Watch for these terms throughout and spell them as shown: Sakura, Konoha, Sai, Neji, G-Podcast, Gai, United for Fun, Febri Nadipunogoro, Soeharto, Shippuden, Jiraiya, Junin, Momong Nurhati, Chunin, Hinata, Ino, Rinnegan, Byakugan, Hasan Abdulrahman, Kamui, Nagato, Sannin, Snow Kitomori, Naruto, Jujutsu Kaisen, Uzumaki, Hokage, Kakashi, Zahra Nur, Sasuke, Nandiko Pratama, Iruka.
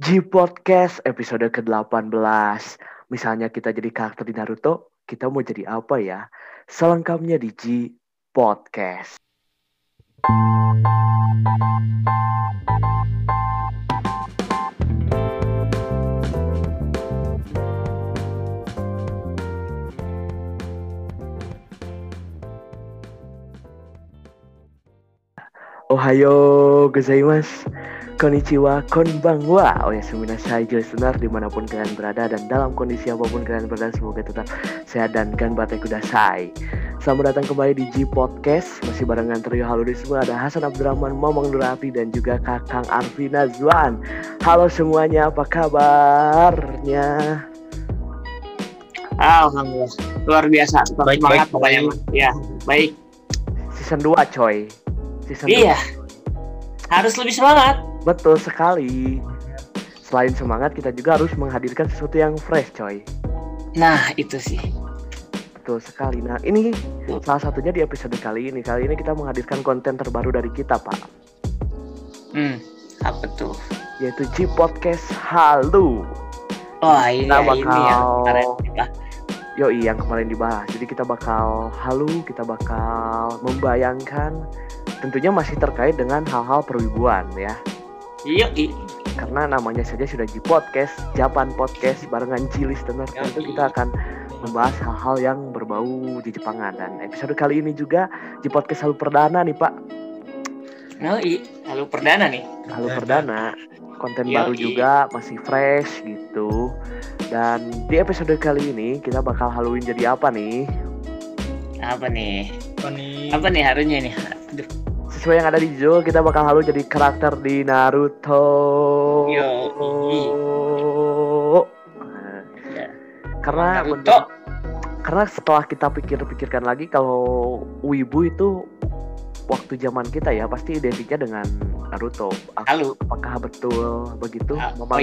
G-Podcast episode ke-18. Misalnya kita jadi karakter di Naruto, kita mau jadi apa ya? Selengkapnya di G-Podcast. Ohayo gozaimasu, konnichiwa, konbanwa, oyasumi nasai, listener dimanapun kalian berada dan dalam kondisi apapun kalian berada, semoga tetap sehat dan ganbateku dasai. Selamat datang kembali di G-Podcast, masih barengan trio haluri semua, ada Hasan Abdulrahman, Momong Nurhati, dan juga Kakang Arvina Zuan. Halo semuanya, apa kabarnya? Alhamdulillah, luar biasa, tetap baik, semangat pokoknya. Ya, baik. Season 2 coy. Iya, harus lebih semangat. Betul sekali. Selain semangat, kita juga harus menghadirkan sesuatu yang fresh, coy. Nah, itu sih. Betul sekali. Nah, ini salah satunya di episode kali ini. Kali ini kita menghadirkan konten terbaru dari kita, Pak. Apa tuh? Yaitu G-Podcast Halu. Oh, iya, ini yang kemarin kita. Yoi, yang kemarin dibahas. Jadi kita bakal halu, kita bakal membayangkan. Tentunya masih terkait dengan hal-hal perwibuan ya. Iya. Karena namanya saja sudah G-Podcast, Japan Podcast, barengan G-Listener. Tentu kita akan membahas hal-hal yang berbau di Jepangan. Dan episode kali ini juga G-Podcast Halu Perdana nih Pak. Halu Perdana nih. Halu Perdana. Konten baru juga, masih fresh gitu. Dan di episode kali ini kita bakal haluin jadi apa nih? Apa nih harunya nih? Aduh. Sesuai yang ada di judul, kita bakal halu jadi karakter di Naruto. Karena Naruto. Karena setelah kita pikir-pikirkan lagi, kalau wibu itu waktu zaman kita ya pasti identiknya dengan Naruto. Halu. Apakah betul begitu? Naruto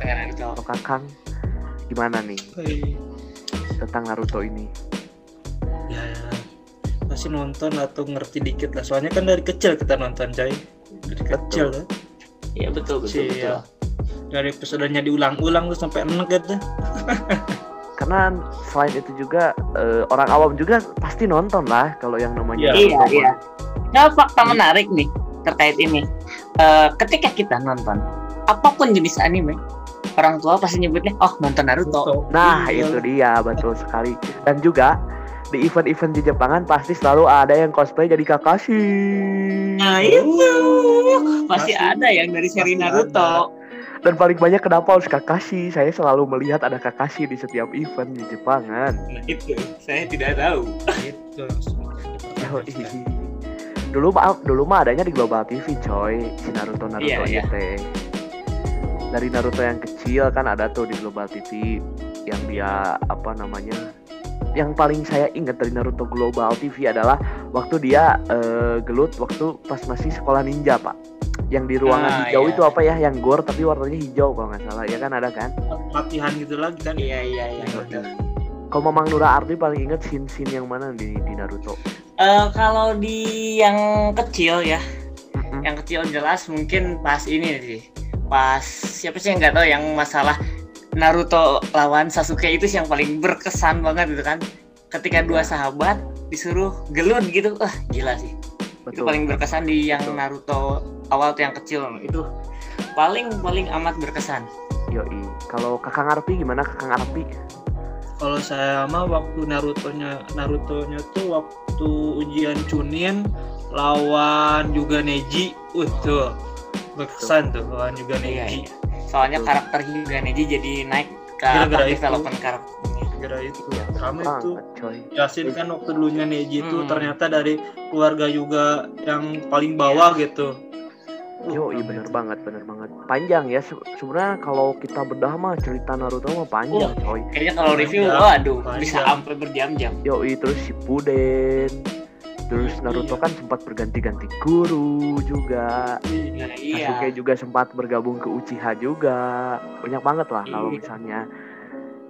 dengan Naruto. Atau Kakang, gimana nih tentang Naruto ini? Ya. Masih nonton atau ngerti dikit lah, soalnya kan dari kecil kita nonton coy. Kecil lah. Iya betul. Dari episodenya diulang-ulang terus sampai enak gitu. Karena selain itu juga orang awam juga pasti nonton lah kalau yang namanya. Iya. Nah, fakta menarik nih terkait ini. Ketika kita nonton apapun jenis anime, orang tua pasti nyebutnya nonton Naruto. Nah, itu dia, betul sekali. Dan juga di event-event di Jepangan pasti selalu ada yang cosplay jadi Kakashi. Nah itu pasti ada yang dari seri Naruto. Dan paling banyak kenapa harus Kakashi? Saya selalu melihat ada Kakashi di setiap event di Jepangan. Nah, itu saya tidak tahu. Itu. Dulu mah adanya di Global TV coy, si Naruto. Dari Naruto yang kecil kan ada tuh di Global TV yang dia yang paling saya ingat dari Naruto Global TV adalah waktu dia gelut waktu pas masih sekolah ninja Pak. Yang di ruangan hijau itu apa ya? Yang gor tapi warnanya hijau kalau nggak salah. Ya kan ada kan? Latihan gitu lagi kan? Iya. Kalau Mamang Nura Arti paling ingat scene yang mana di Naruto? Kalau di yang kecil ya. Yang kecil jelas mungkin pas ini sih. Pas siapa sih yang nggak tahu yang masalah Naruto lawan Sasuke itu sih yang paling berkesan banget gitu kan. Ketika dua sahabat disuruh gelut gitu. Gila sih. Betul. Itu paling berkesan di yang Naruto awal tuh yang kecil. Itu paling amat berkesan. Yoi. Kalau Kakang Arpi gimana Kakang Arpi? Kalau saya mah waktu Narutonya tuh waktu ujian Chunin lawan juga Neji. Tuh berkesan tuh lawan juga Neji. Iya. Soalnya karakter juga Neji jadi naik ke development karakternya. Gara itu ya, drama itu. Yasin kan waktu dulunya Neji itu ternyata dari keluarga juga yang paling bawah gitu. Iya bener banget. Panjang ya sebenarnya kalau kita bedah mah cerita Naruto mah panjang coy. Kayaknya kalau review panjang. Bisa sampai berjam-jam. Terus Shippuden. Terus Naruto kan sempat berganti-ganti guru juga. Sasuke juga sempat bergabung ke Uchiha juga. Banyak banget lah kalau misalnya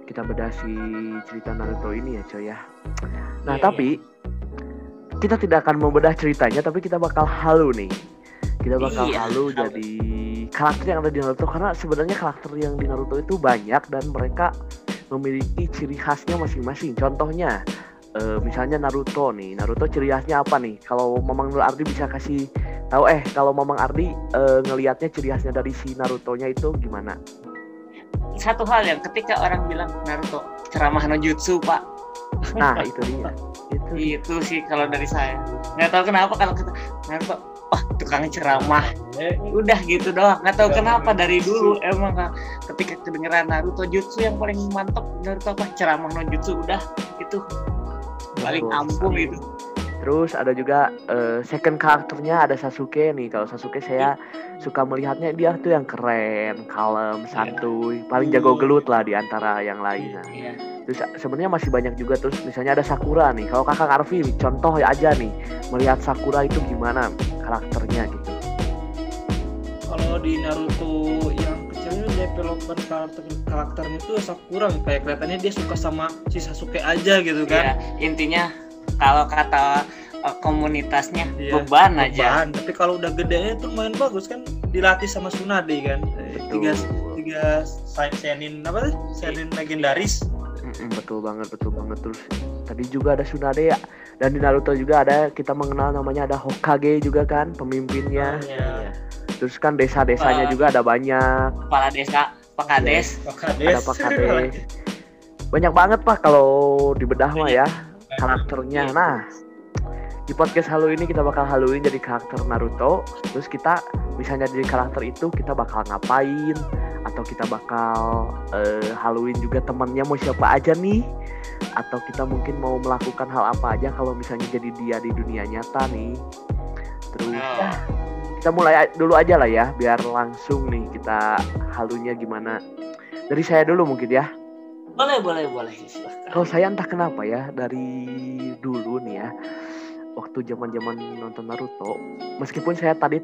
kita bedah si cerita Naruto ini ya coy ya. Nah tapi kita tidak akan membedah ceritanya, tapi kita bakal halu nih. Kita bakal halu jadi karakter yang ada di Naruto, karena sebenarnya karakter yang di Naruto itu banyak dan mereka memiliki ciri khasnya masing-masing. Contohnya misalnya Naruto nih, Naruto ciri khasnya apa nih? Kalau Momong Nurhati bisa kasih tahu kalau Momong Nurhati ngelihatnya ciri khasnya dari si Naruto-nya itu gimana? Satu hal yang ketika orang bilang Naruto ceramah no jutsu, Pak. Nah, itu dia. Itu sih kalau dari saya. Enggak tahu kenapa kalau kata Naruto, wah, tukang ceramah. Udah gitu doang. Enggak tahu kenapa dari dulu emang ketika kedengeran Naruto jutsu yang paling mantap Naruto apa? Ceramah no jutsu, udah itu paling ampuh itu. Terus ada juga second karakternya ada Sasuke nih. Kalau Sasuke saya suka melihatnya dia tuh yang keren, kalem, santuy, paling jago gelut lah di antara yang lainnya. Terus sebenarnya masih banyak juga. Terus misalnya ada Sakura nih. Kalau Kakang Arvi contoh aja nih, melihat Sakura itu gimana karakternya gitu. Kalau di Naruto yang kecilnya developer karakternya tuh Sakura, kayak kelihatannya dia suka sama si Sasuke aja gitu kan. Intinya kalau kata komunitasnya beban aja. Tapi kalau udah gedenya tuh main bagus kan, dilatih sama Tsunade kan. Tiga Sannin apa sih? Sannin legendaris. Betul banget. Terus tadi juga ada Tsunade ya. Dan di Naruto juga ada, kita mengenal namanya ada Hokage juga kan, pemimpinnya. Terus kan desa-desanya juga ada banyak. Kepala desa, Pakades. Ada Pakades. Banyak banget Pak kalau dibedah mah ya karakternya. Nah, di podcast Halo ini kita bakal haluin jadi karakter Naruto. Terus kita misalnya jadi karakter itu kita bakal ngapain, atau kita bakal haluin juga temannya mau siapa aja nih, atau kita mungkin mau melakukan hal apa aja kalau misalnya jadi dia di dunia nyata nih. Terus kita mulai dulu aja lah ya, biar langsung nih kita halunya gimana. Dari saya dulu mungkin ya. Boleh. Kalau saya entah kenapa ya, dari dulu nih ya, waktu zaman-zaman nonton Naruto, meskipun saya tadi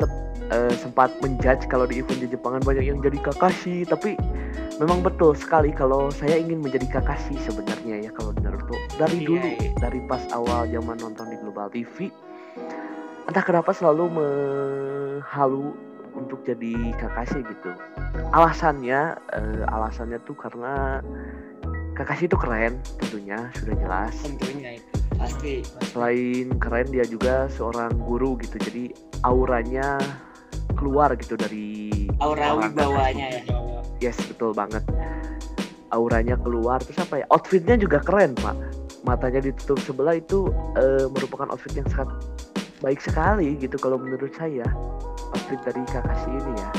sempat menjudge kalau di event di Jepangan banyak yang jadi Kakashi, tapi memang betul sekali kalau saya ingin menjadi Kakashi sebenarnya ya kalau di Naruto. Dari dulu, dari pas awal zaman nonton di Global TV, entah kenapa selalu menghalu untuk jadi Kakashi gitu. Alasannya tuh karena Kakashi itu keren, tentunya sudah jelas. Tentunya itu pasti. Selain keren, dia juga seorang guru gitu. Jadi auranya keluar gitu dari aura wibawanya ya. Yes, betul banget. Auranya keluar. Terus apa ya? Outfitnya juga keren, Pak. Matanya ditutup sebelah itu merupakan outfit yang sangat baik sekali gitu kalau menurut saya. Outfit dari Kakashi ini ya.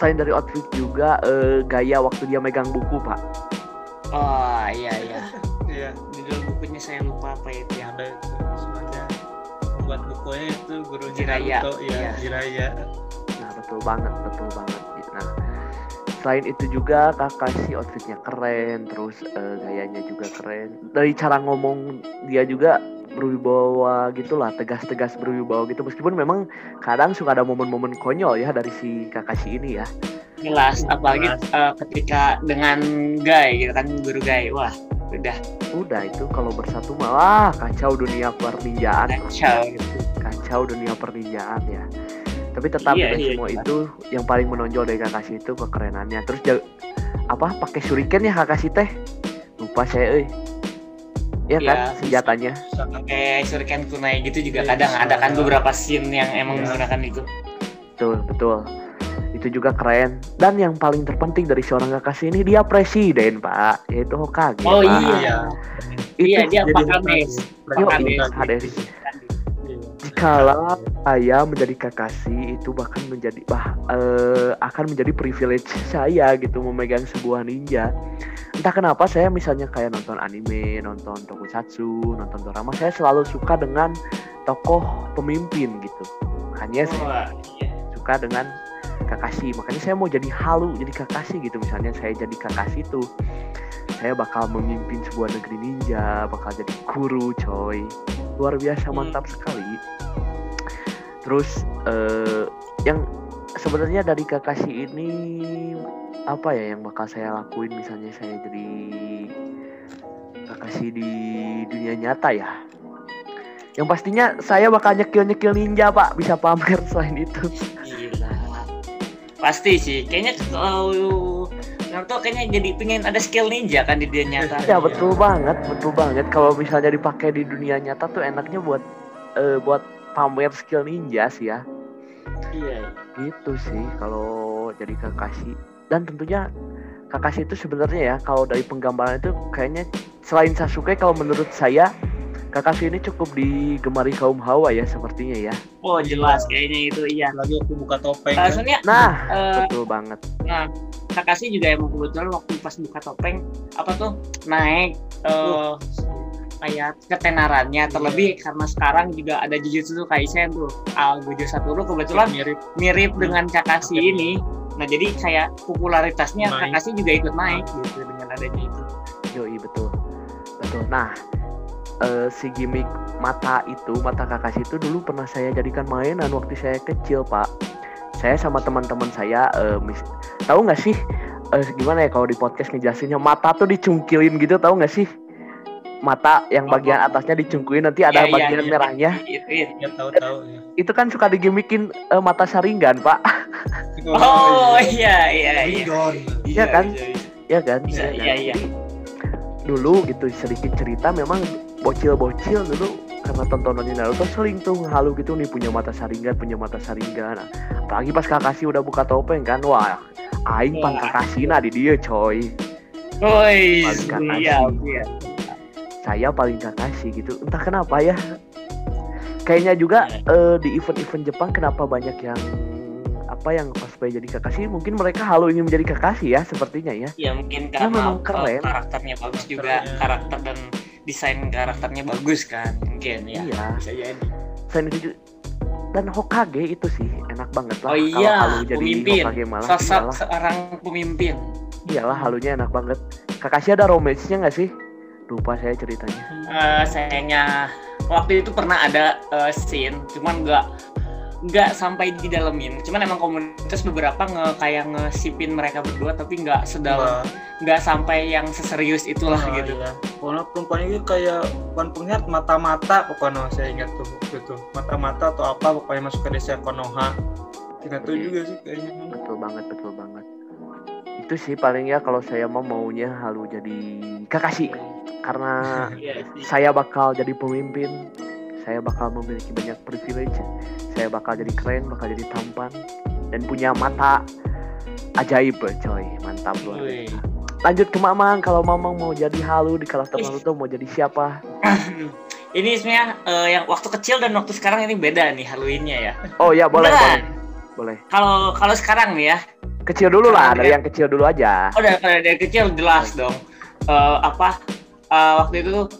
Selain dari outfit juga gaya waktu dia megang buku, Pak. Oh iya. Iya, di dalam bukunya saya lupa apa itu yang ada itu. Semuanya buat bukunya itu guru Jiraiya. Iya, Jiraiya. Nah, betul banget. Nah, selain itu juga Kakashi outfitnya keren, terus gayanya juga keren. Dari cara ngomong dia juga berwibawa gitulah, tegas-tegas berwibawa gitu, meskipun memang kadang suka ada momen-momen konyol ya dari si Kakashi ini ya. Jelas, apalagi ketika dengan Gai gitu kan, guru Gai, wah udah itu kalau bersatu malah kacau dunia perninjaan ya. Tapi tetap semua itu yang paling menonjol dari Kakashi itu kekerenannya. Terus apa pakai shuriken ya Kakashi teh, lupa saya kan senjatanya. Pakai shuriken kunai gitu juga kadang ada kan beberapa scene yang emang menggunakan itu. Betul. Itu juga keren. Dan yang paling terpenting dari seorang Kakashi ini, dia presiden, Pak, yaitu Hokage. Oh Pak. Iya. Iya, dia Pak Hades. Jikalau saya menjadi Kakashi, itu bahkan akan menjadi privilege saya gitu, memegang sebuah ninja. Entah kenapa saya misalnya kayak nonton anime, nonton tokusatsu, nonton drama, saya selalu suka dengan tokoh pemimpin gitu. Makanya saya suka dengan Kakashi, makanya saya mau jadi Kakashi gitu. Misalnya saya jadi Kakashi tuh, saya bakal memimpin sebuah negeri ninja, bakal jadi guru coy. Luar biasa mantap sekali. Terus yang sebenarnya dari Kakashi ini apa ya yang bakal saya lakuin misalnya saya jadi Kakashi di dunia nyata ya? Yang pastinya saya bakal nyekil-nyekil ninja Pak, bisa pamer selain itu. Gila. Pasti sih. Kayaknya kalau Naruto kayaknya jadi pengen ada skill ninja kan di dunia nyata. Ya betul banget, betul banget. Kalau misalnya dipakai di dunia nyata tuh enaknya buat buat pamer skill ninja sih ya. Iya. Gitu sih kalau jadi Kakashi. Dan tentunya Kakashi itu sebenarnya ya kalau dari penggambaran itu kayaknya selain Sasuke kalau menurut saya Kakashi ini cukup digemari kaum hawa ya sepertinya ya. Oh jelas kayaknya itu iya. Lagi aku buka topeng. Maksudnya, nah betul banget. Nah Kakashi juga emang kebetulan waktu pas buka topeng apa tuh naik ayat ketenarannya terlebih karena sekarang juga ada Jujutsu Kaisen tuh Gojo Satoru kebetulan mirip dengan Kakashi ini. Nah jadi kayak popularitasnya Kakashi juga ikut naik gitu dengan adanya itu. Yoi betul, betul. Nah si gimmick mata Kakashi itu dulu pernah saya jadikan mainan waktu saya kecil pak. Saya sama teman-teman saya tahu nggak sih gimana ya kalau di podcast ngejelasinnya mata tuh dicungkilin gitu tahu nggak sih? Mata yang bagian atasnya dicungkuin nanti ada ya, bagian ya, merahnya. Iya, tahu-tahu ya. Itu kan suka digimikin mata Sharingan, Pak. Oh, iya. Iya kan? Iya kan? Iya. Dulu gitu sedikit cerita memang bocil-bocil dulu karena tontonannya Naruto sering tuh halu gitu nih punya mata Sharingan. Apalagi pas Kakashi udah buka topeng kan. Wah, aing pan Kakashi na di dia, coy. Woi, iya. Saya paling Kakashi gitu, entah kenapa ya. Kayaknya juga di event-event Jepang kenapa banyak yang cosplay jadi Kakashi. Mungkin mereka halu ingin menjadi Kakashi ya, sepertinya ya. Iya mungkin karena karakternya bagus juga, karakter dan desain karakternya bagus kan, mungkin ya. Iya. Bisa jadi. Dan Hokage itu sih enak banget lah. Oh iya, jadi pemimpin. Hokage malah sosok seorang pemimpin. Iyalah halunya enak banget. Kakashi ada romance-nya nggak sih? Lupa saya ceritanya. Sayangnya waktu itu pernah ada scene, cuman nggak sampai di dalemin. Cuman emang komunitas beberapa kayak ngesipin mereka berdua, tapi nggak sedalam, nggak sampai yang seserius itulah gitu. Iya. Pokoknya perempuannya itu kayak bukan penglihat mata-mata pokoknya saya ingat tuh gitu. Mata-mata atau apa pokoknya masuk ke desa Konoha. Ingat tuh juga sih kayaknya. Betul banget. Itu sih paling ya kalau saya maunya halu jadi Kakashi. Karena saya bakal jadi pemimpin, saya bakal memiliki banyak privilege, saya bakal jadi keren, bakal jadi tampan, dan punya mata ajaib coy, mantap luar biasa. Lanjut ke Mamang, kalau Mamang mau jadi halu di karakter Naruto mau jadi siapa? Ini sebenarnya yang waktu kecil dan waktu sekarang ini beda nih haluinnya ya. Oh ya boleh. Kalau sekarang nih ya. Kecil dulu lah, dari yang kecil dulu aja. Oh dari kecil jelas dong. Waktu itu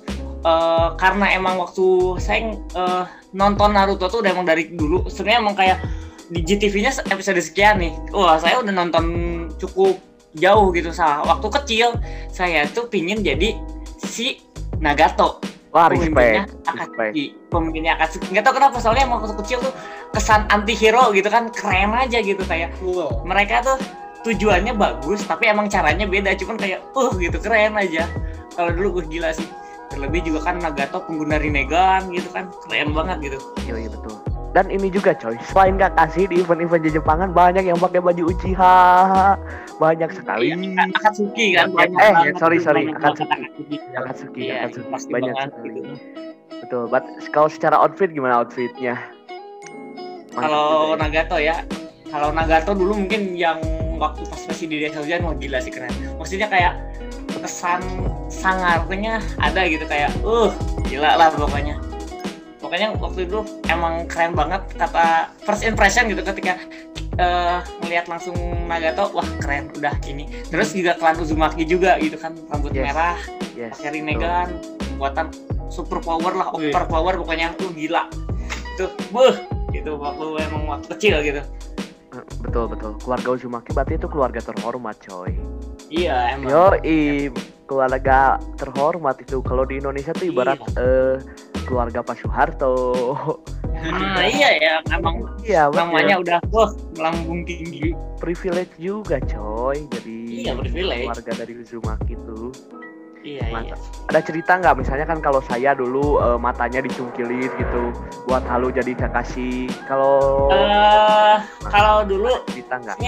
karena emang waktu saya nonton Naruto tuh udah emang dari dulu sebenarnya emang kayak di GTV-nya episode sekian nih. Wah, saya udah nonton cukup jauh gitu. Waktu kecil saya tuh pingin jadi si Nagato. Wah, pemimpinnya Akatsuki. Nggak tau kenapa soalnya emang waktu kecil tuh kesan anti-hero gitu kan, keren aja gitu kayak. Wow. Mereka tuh tujuannya bagus tapi emang caranya beda, cuman kayak gitu keren aja. Kalau dulu gila sih. Terlebih juga kan Nagato pengguna Rinnegan gitu kan. Keren banget gitu. Iya betul. Dan ini juga coy, selain Kakashi di event-event Jepangan banyak yang pakai baju Uchiha. Banyak sekali. Akatsuki kan banyak. Sorry. Akatsuki. Ya, banyak sekali. Gitu. Betul. But kalau secara outfit gimana outfitnya? Kalau Nagato ya. Kalau Nagato dulu mungkin yang waktu pas masih di desa hujan wah gila sih keren. Maksudnya kayak kesan sangarnya ada gitu kayak gila lah pokoknya waktu itu emang keren banget kata first impression gitu ketika melihat langsung Nagato wah keren udah gini. Terus juga klan Uzumaki juga gitu kan rambut merah pakai Rinnegan buatan super power lah overpower pokoknya gila tuh gitu waktu emang waktu kecil gitu. Betul. Keluarga Uzumaki berarti itu keluarga terhormat, coy. Iya, emang. Yoi, keluarga terhormat itu. Kalau di Indonesia tuh ibarat keluarga Pak Soeharto. Nah, iya ya, emang namanya udah melambung tinggi. Privilege juga, coy. Jadi keluarga dari Uzumaki tuh. Iya. Ada cerita nggak misalnya kan kalau saya dulu matanya dicungkilin gitu buat halu jadi Kakashi. Kalau dulu cerita nggak.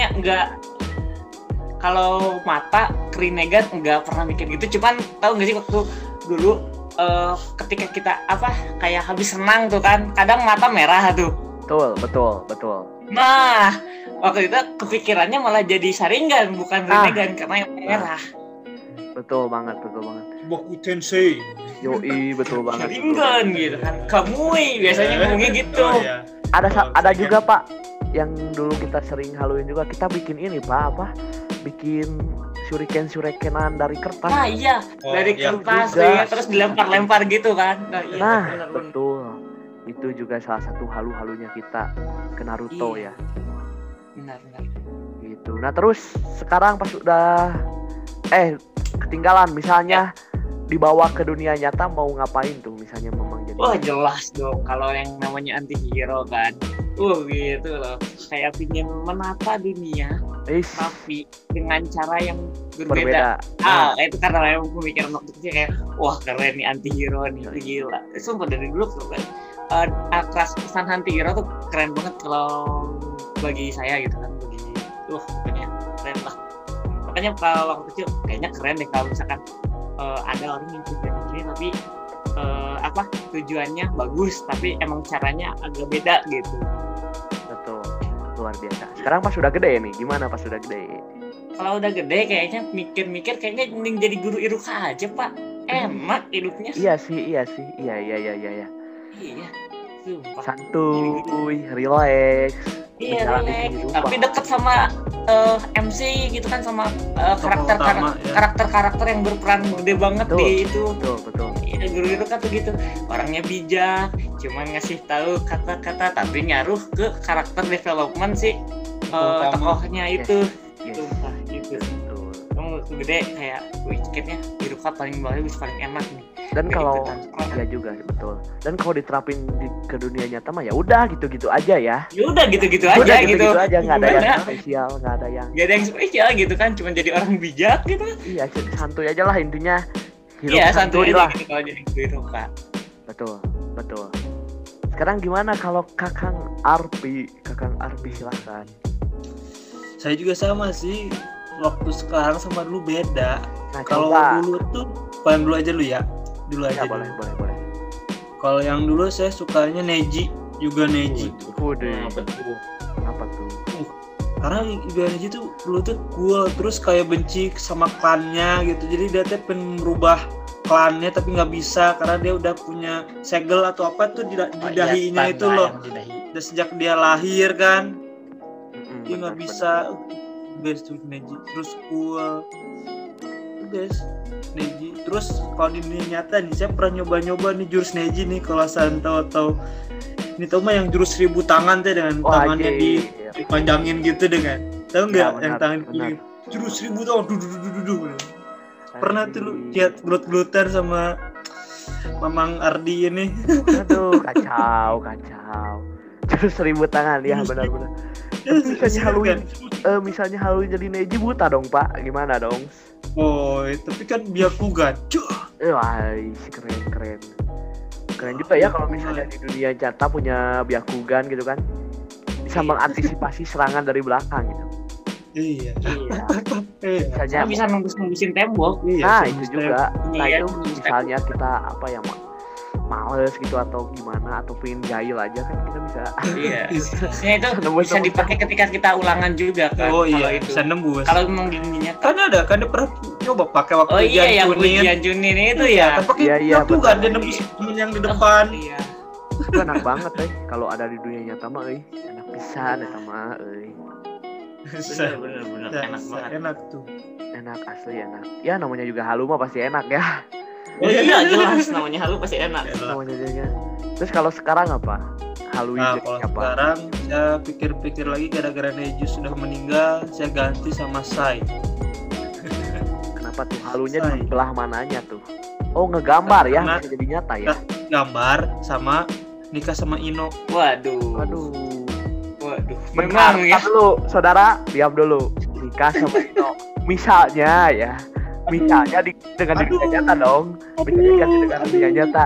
Kalau mata Rinnegan nggak pernah mikir gitu. Cuman tahu nggak sih waktu dulu ketika kita kayak habis renang tuh kan kadang mata merah tuh. Betul. Nah waktu itu kepikirannya malah jadi Sharingan bukan Rinnegan karena yang merah. Betul banget. Boku Tensei. Yoi, betul banget. Sharingan gitu kan. Kamui biasanya ngomongnya gitu. Oh, iya. Ada juga Pak yang dulu kita sering haluin juga, kita bikin ini Pak bikin shuriken-shurikenan dari kertas. Ah iya, dari kertas ya, terus dilempar-lempar gitu kan. Nah, betul. Itu juga salah satu halu-halunya kita ke Naruto ya. Benar. Gitu. Nah, terus sekarang pas udah ketinggalan misalnya dibawa ke dunia nyata mau ngapain tuh misalnya memang jadi jelas dong kalau yang namanya anti hero kan gitu loh kayak pingin menata dunia tapi dengan cara yang berbeda. Itu karena memang pemikiran waktu itu kayak wah keren nih anti hero nih gila sumpah dari dulu kan kelas pesan anti hero tuh keren banget kalau bagi saya gitu kan bagi kayaknya keren lah. Makanya kalau waktu kecil kayaknya keren deh kalau misalkan ada orang yang begini tapi tujuannya bagus tapi emang caranya agak beda gitu. Betul, luar biasa. Sekarang pas sudah gede nih, gimana pas sudah gede? Kalau udah gede kayaknya mikir-mikir kayaknya mending jadi guru Iruka aja Pak. Enak hidupnya. Iya. Iya. Santuy, relax. Iya, tapi deket sama MC gitu kan sama karakter-karakter yang berperan gede banget betul, di itu. Betul. Iya, guru-guru kan begitu. Orangnya bijak, cuman ngasih tahu kata-kata tapi nyaruh ke karakter development sih tokohnya itu. Gitu. Kamu gede kayak wiketnya Iruka paling bagus, paling enak nih. Dan kalau ya juga betul. Dan kalau diterapin ke dunia nyata mah ya udah gitu-gitu aja ya. Ya udah gitu-gitu aja enggak ada yang spesial, enggak ada yang spesial gitu kan, cuma jadi orang bijak gitu. Iya, santuy aja lah intinya. Iya, santuy lah gitu kalau jadi gitu, Kak. Betul. Sekarang gimana kalau Kakang Arpi silakan. Saya juga sama sih. Waktu sekarang sama dulu beda. Nah, kalau dulu tuh paling dulu aja dulu ya. Boleh. Kalau yang dulu saya sukanya Neji. Apa tuh? Karena juga Neji tuh dulu tuh cool, terus kayak benci sama klannya gitu. Jadi dia tuh pengen merubah klannya tapi nggak bisa karena dia udah punya segel atau apa tuh di dahinya itu loh. Udah sejak dia lahir kan, dia nggak bisa. Guys tuh Neji, terus cool. Neji. Terus kalau di dunia nyata nih saya pernah nyoba-nyoba nih jurus Neji nih kalau Santo atau ini tau mah yang jurus 1000 tangan teh dengan tangannya dipanjangin gitu dengan tau nggak yang tangan ini jurus 1000 tangan dudududududu pernah tuh lu lihat gelut-gelutan sama Mamang Ardi ini. Aduh kacau jurus 1000 tangan ya benar-benar. Misalnya haluin jadi Neji buta dong Pak, gimana dong? Tapi kan Byakugan. Keren. Keren juga ya kalau misalnya di dunia nyata punya Byakugan gitu kan. Bisa mengantisipasi serangan dari belakang gitu. Iya. Misalnya bisa nembus-nembusin tembok. Nah, itu juga. Nah, itu misalnya kita males gitu atau gimana atau pengen jahil aja kan kita bisa. Iya. Maksudnya itu bisa dipakai ketika kita ulangan juga kan. Itu. Bisa nembus. Kalau memang gininya kan ada pernah coba pakai waktu ujian Junin itu ya. Tapi itu kan ada nembus yang di depan. Iya. Itu enak banget kalau ada di dunia nyata mah enak pisan eta mah Benar-benar enak banget. Enak tuh. Enak asli enak. Ya namanya juga halu mah pasti enak ya. Jelas namanya halu pasti enak. Terus kalau sekarang apa? Haluin apa? Sekarang saya pikir-pikir lagi gara-gara Neji sudah meninggal, saya ganti sama Sai. Kenapa tuh halunya di belah mananya tuh? Ngegambar ya, jadi nyata ya. Gambar sama nikah sama Ino. Waduh. Memang ya. Dulu, saudara, diam dulu. Nikah sama Ino. Misalnya ya. Micanya dengan dunia nyata dong. Micanya dikasih dengan dunia nyata.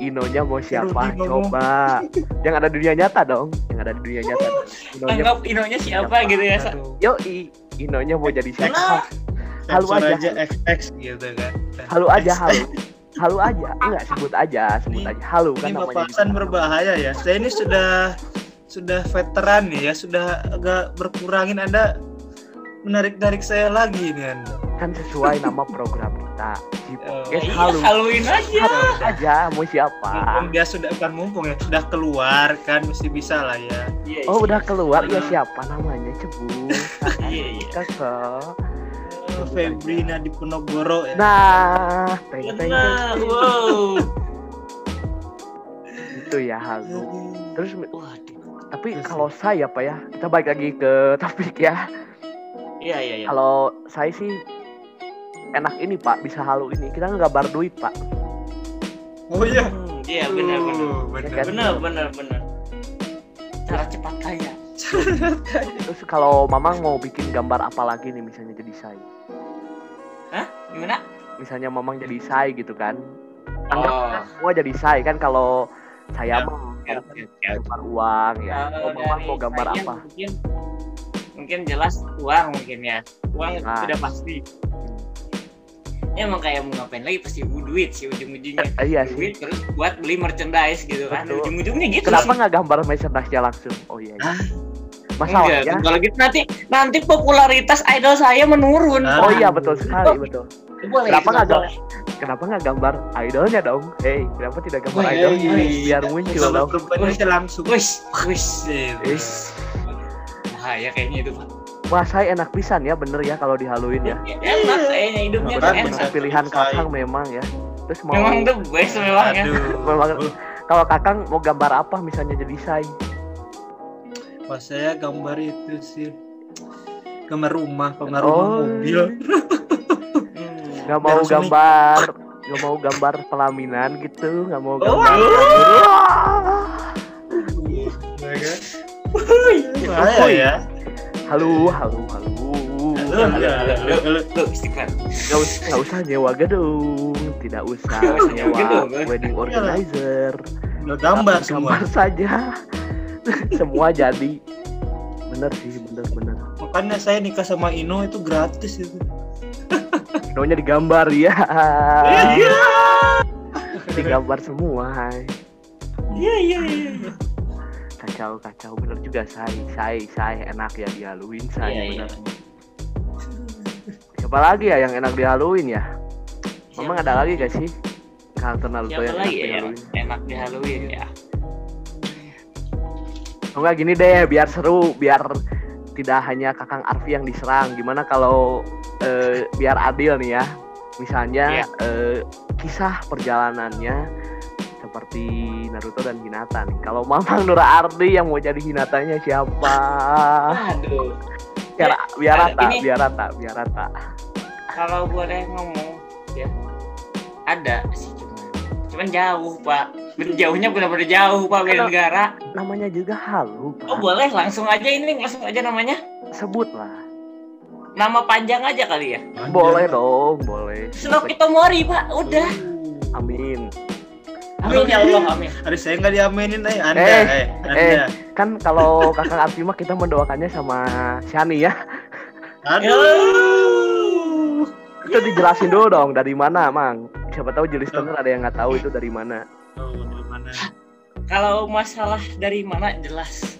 Inonya mau siapa? Coba. Yang ada dunia nyata dong. Yang ada dunia nyata. Anggap Inonya siapa gitu ya. Yoi, Inonya mau jadi siapa? Halu aja. XX gitu kan. Halu aja. Enggak, sebut aja. Halu kan namanya. Ini bahasan berbahaya ya. Saya ini sudah veteran nih ya, sudah agak berkurangin. Anda menarik-narik saya lagi nih Anda. Kan sesuai nama program kita. G-Podcast haluin aja. Haluin aja, mau siapa? Dia sudah bukan mumpung ya, sudah keluar kan, mesti bisa lah ya. Oh, udah keluar ya, siapa namanya? Cebu. Kakak. Febri Nadipunogoro ya. Nah, benar. Wow. Itu ya halu. Terus waduh. Tapi kalau saya Pak ya, kita balik lagi ke topik ya. Iya. Kalau saya sih enak ini Pak, bisa halu ini. Kita ngegabar duit Pak. Oh iya. Iya benar. Cara cepat kaya. Terus kalau Mamang mau bikin gambar apa lagi nih, misalnya jadi Sai? Hah? Gimana? Misalnya Mamang jadi Sai gitu kan? Anggap semua jadi Sai kan, kalau saya mau gambar uang ya. Kalau Mamang mau gambar apa? Mungkin jelas uang mungkin ya. Uang sudah pasti. Emang kayak mau ngapain lagi, pasti duit sih ujung-ujungnya. Iya duit sih. Terus buat beli merchandise gitu kan. Ujung-ujungnya gitu. Kenapa nggak gambar merchandise-nya langsung? Oh iya. Masalahnya kalau gitu nanti popularitas idol saya menurun. Oh iya betul sekali, betul. Kenapa nggak gambar idolnya dong? Hey, kenapa tidak gambar idolnya? Biar muncul dong. Bisa langsung. Wis. Nah, ya kayaknya itu Pak. Wah, saya enak pisan ya, bener ya kalau dihaluin ya. Enak kayaknya hidupnya enak. Pilihan Kakang memang ya. Terus mau memang the best memang ya. Kalau Kakang mau gambar apa misalnya jadi Sai? Wah, saya gambar itu sih. Gambar rumah, mobil. Enggak mau gambar pelaminan gitu, enggak mau gambar. Wah, ya. Halo, istiqlal. Gak usah nyewa gedung, tidak usah nyewa wedding organizer. Gambar saja, semua jadi. Bener sih. Makanya saya nikah sama Ino itu gratis itu. Inonya digambar ya. Iya. Digambar semua. Iya. Kacau bener juga Sai enak ya dihaluin Sai bener. Siapa lagi ya yang enak dihaluin ya? Memang ada lagi gak sih karakter Naruto yang enak dihaluin ya? Enggak gini deh, biar seru, biar tidak hanya Kakang Arvi yang diserang. Gimana kalau biar adil nih ya? Misalnya kisah perjalanannya seperti Naruto dan Hinata nih. Kalau Mamang Nurhati yang mau jadi Hinatanya siapa? Aduh. Biar rata. Kalau boleh ngomong ya. Ada sih cuman jauh, Pak. Jauhnya benar-benar jauh, Pak, beda negara. Namanya juga halu, Pak. Oh, boleh langsung aja namanya. Sebutlah. Nama panjang aja kali ya? Boleh dong, boleh. Snow Kitomori, Pak. Udah. Amin. Amin ya Allah, amin. Harus saya nggak diaminin Anda. Anda. Kan kalau Kakang Arvi mah kita mendoakannya sama Shani ya. Aduh. Itu dijelasin dulu dong dari mana, Mang. Siapa tahu jelas ada yang nggak tahu itu dari mana. Oh, dari mana? Kalau masalah dari mana jelas.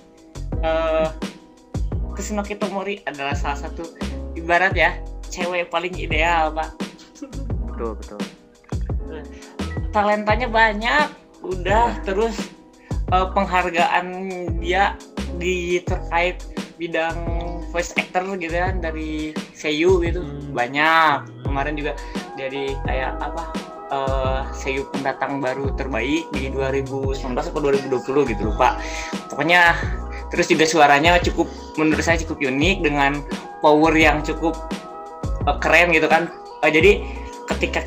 Snow Kitomori adalah salah satu ibarat ya, cewek paling ideal, Pak. Betul. Talentanya banyak, udah terus penghargaan dia di terkait bidang voice actor gitu kan, dari seiyu gitu banyak. Kemarin juga jadi kayak seiyu pendatang baru terbaik di 2019 atau 2020 gitu lupa. Pokoknya terus juga suaranya cukup, menurut saya cukup unik dengan power yang cukup keren gitu kan. Jadi ketika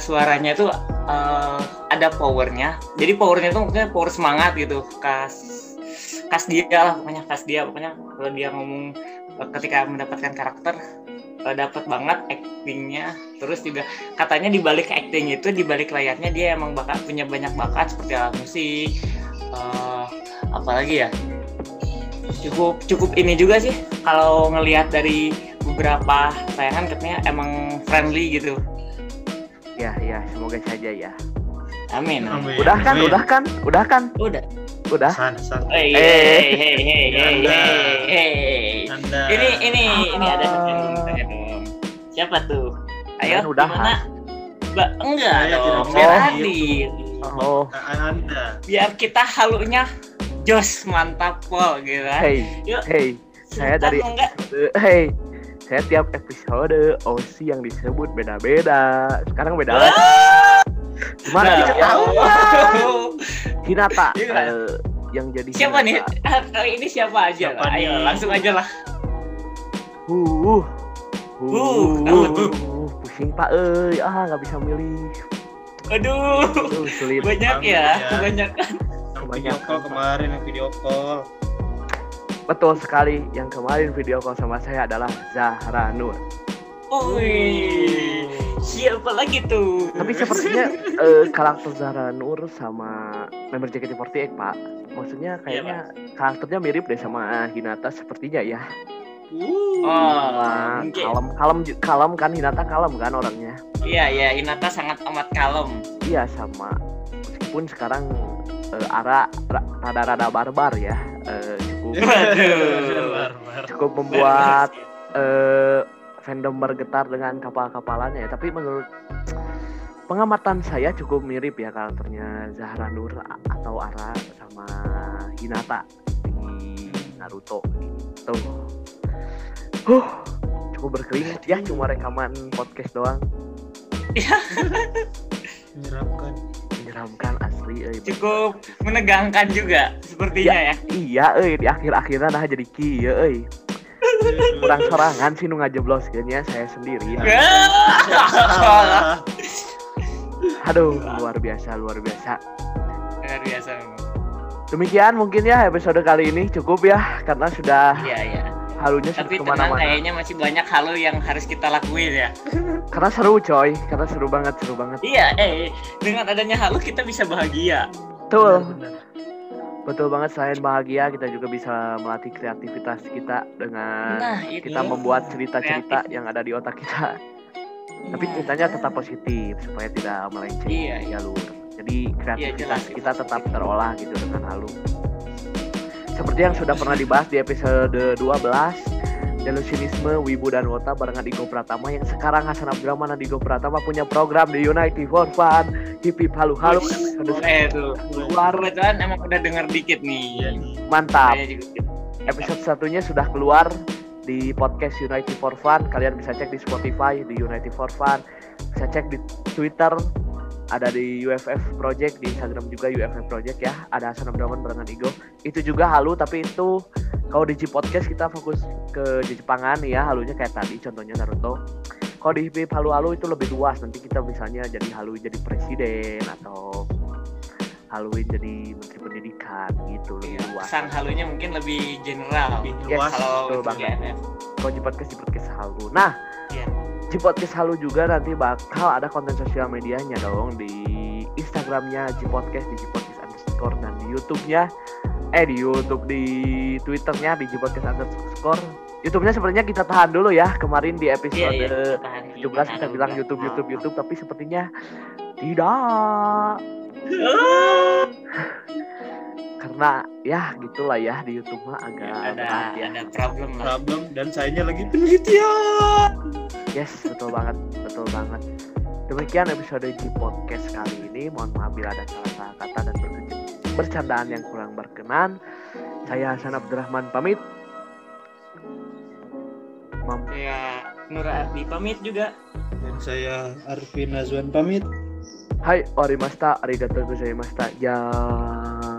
suaranya tuh ada powernya, jadi powernya tuh maksudnya power semangat gitu, khas dia lah pokoknya, kalau dia ngomong ketika mendapatkan karakter dapat banget actingnya. Terus juga katanya dibalik acting itu, dibalik layarnya dia emang bakal punya banyak bakat seperti alat musik, apalagi ya, cukup ini juga sih kalau ngelihat dari beberapa tayangan katanya emang friendly gitu. Ya, semoga saja ya. Amin. Udah kan? Udah. San. Hey. Ini ada pertanyaan dong. Siapa tuh? Ayo. Udah. Enggak. Biar adil. Anda. Biar kita halunya jos mantap pol gitu. Hey. Saya tiap episode OC yang disebut beda-beda. Sekarang beda lagi. Gimana diketahuan? Hinata yang jadi siapa Hinata. Nih? Kali ini siapa aja? Siapa lah? Ayo langsung aja lah. Pusing pak euy. Enggak bisa milih. Aduh. Banyak ya, kebanyakan. Video call kemarin video call. Betul sekali, yang kemarin video call sama saya adalah Zahra Nur. Wih, siapa lagi tuh? Tapi sepertinya karakter Zahra Nur sama member JKT48 pak. Maksudnya kayaknya karakternya mirip deh sama Hinata sepertinya ya. Kalem kan, Hinata kalem kan orangnya. Iya, Hinata sangat amat kalem. Iya sama, meskipun sekarang Ara rada-rada barbar ya. Cukup membuat fandom bergetar dengan kapal-kapalannya, tapi menurut pengamatan saya cukup mirip ya karakternya Zahra Nur atau Ara sama Hinata di Naruto gitu. Cukup berkeringat ya, cuma rekaman podcast doang. Menyeramkan asli. Cukup menegangkan juga sepertinya ya. Iya, di akhir-akhirnya nah jadi kieu euy. Kurang sorangan sih nu ngajeblos kayaknya saya sendiri. Aduh, luar biasa. Demikian mungkin ya episode kali ini, cukup ya karena sudah halunya sudah kemana-mana. Tapi kayaknya masih banyak halu yang harus kita lakuin ya. Karena seru coy, karena seru banget. Iya, dengan adanya halu kita bisa bahagia. Betul banget, selain bahagia kita juga bisa melatih kreativitas kita dengan kita membuat cerita-cerita yang ada di otak kita. Tapi ceritanya tetap positif supaya tidak melenceng jalur. Jadi kreativitas kita tetap terolah gitu dengan halu. Seperti yang sudah pernah dibahas di episode 12, Delusionisme, Wibu dan Wota barengan Nandiko Pratama, yang sekarang Hasan Abdulrahman Nandiko Pratama punya program di United for Fun. Hip halu-halu. Kebetulan emang udah denger dikit nih. Mantap. Episode satunya sudah keluar di podcast United for Fun. Kalian bisa cek di Spotify di United for Fun. Bisa cek di Twitter, ada di UFF Project, di Instagram juga UFF Project ya. Ada Hasan Abdulrahman barengan Igo. Itu juga halu, tapi itu kalau di G-Podcast kita fokus ke Jepangan ya, halunya kayak tadi contohnya Naruto. Kalau di HIP halu-halu itu lebih luas, nanti kita misalnya jadi haluin jadi presiden atau haluin jadi menteri pendidikan gitu, lebih luas. Kesan halunya mungkin lebih general, lebih luas kalau banget. Kalau G-Podcast halu. Nah, G-Podcast halu juga nanti bakal ada konten sosial medianya dong, di Instagramnya G-Podcast, di G-Podcast_, dan di YouTube-nya. Di YouTube, di Twitternya di G-Podcast_. YouTube-nya sebenarnya kita tahan dulu ya. Kemarin di episode 17 kita bilang YouTube, tapi sepertinya tidak. Karena ya gitulah ya, di YouTube mah agak ada problem dan sayanya lagi penelitian. Yes, betul banget. Demikian episode G-Podcast kali ini. Mohon maaf bila ada salah kata dan bercandaan yang kurang berkenan. Saya Hasan Abdurrahman pamit. Saya Nurhati pamit juga. Dan saya Arvina Zuan pamit. Hai, orimashita, arigatou gozaimashita. Ya.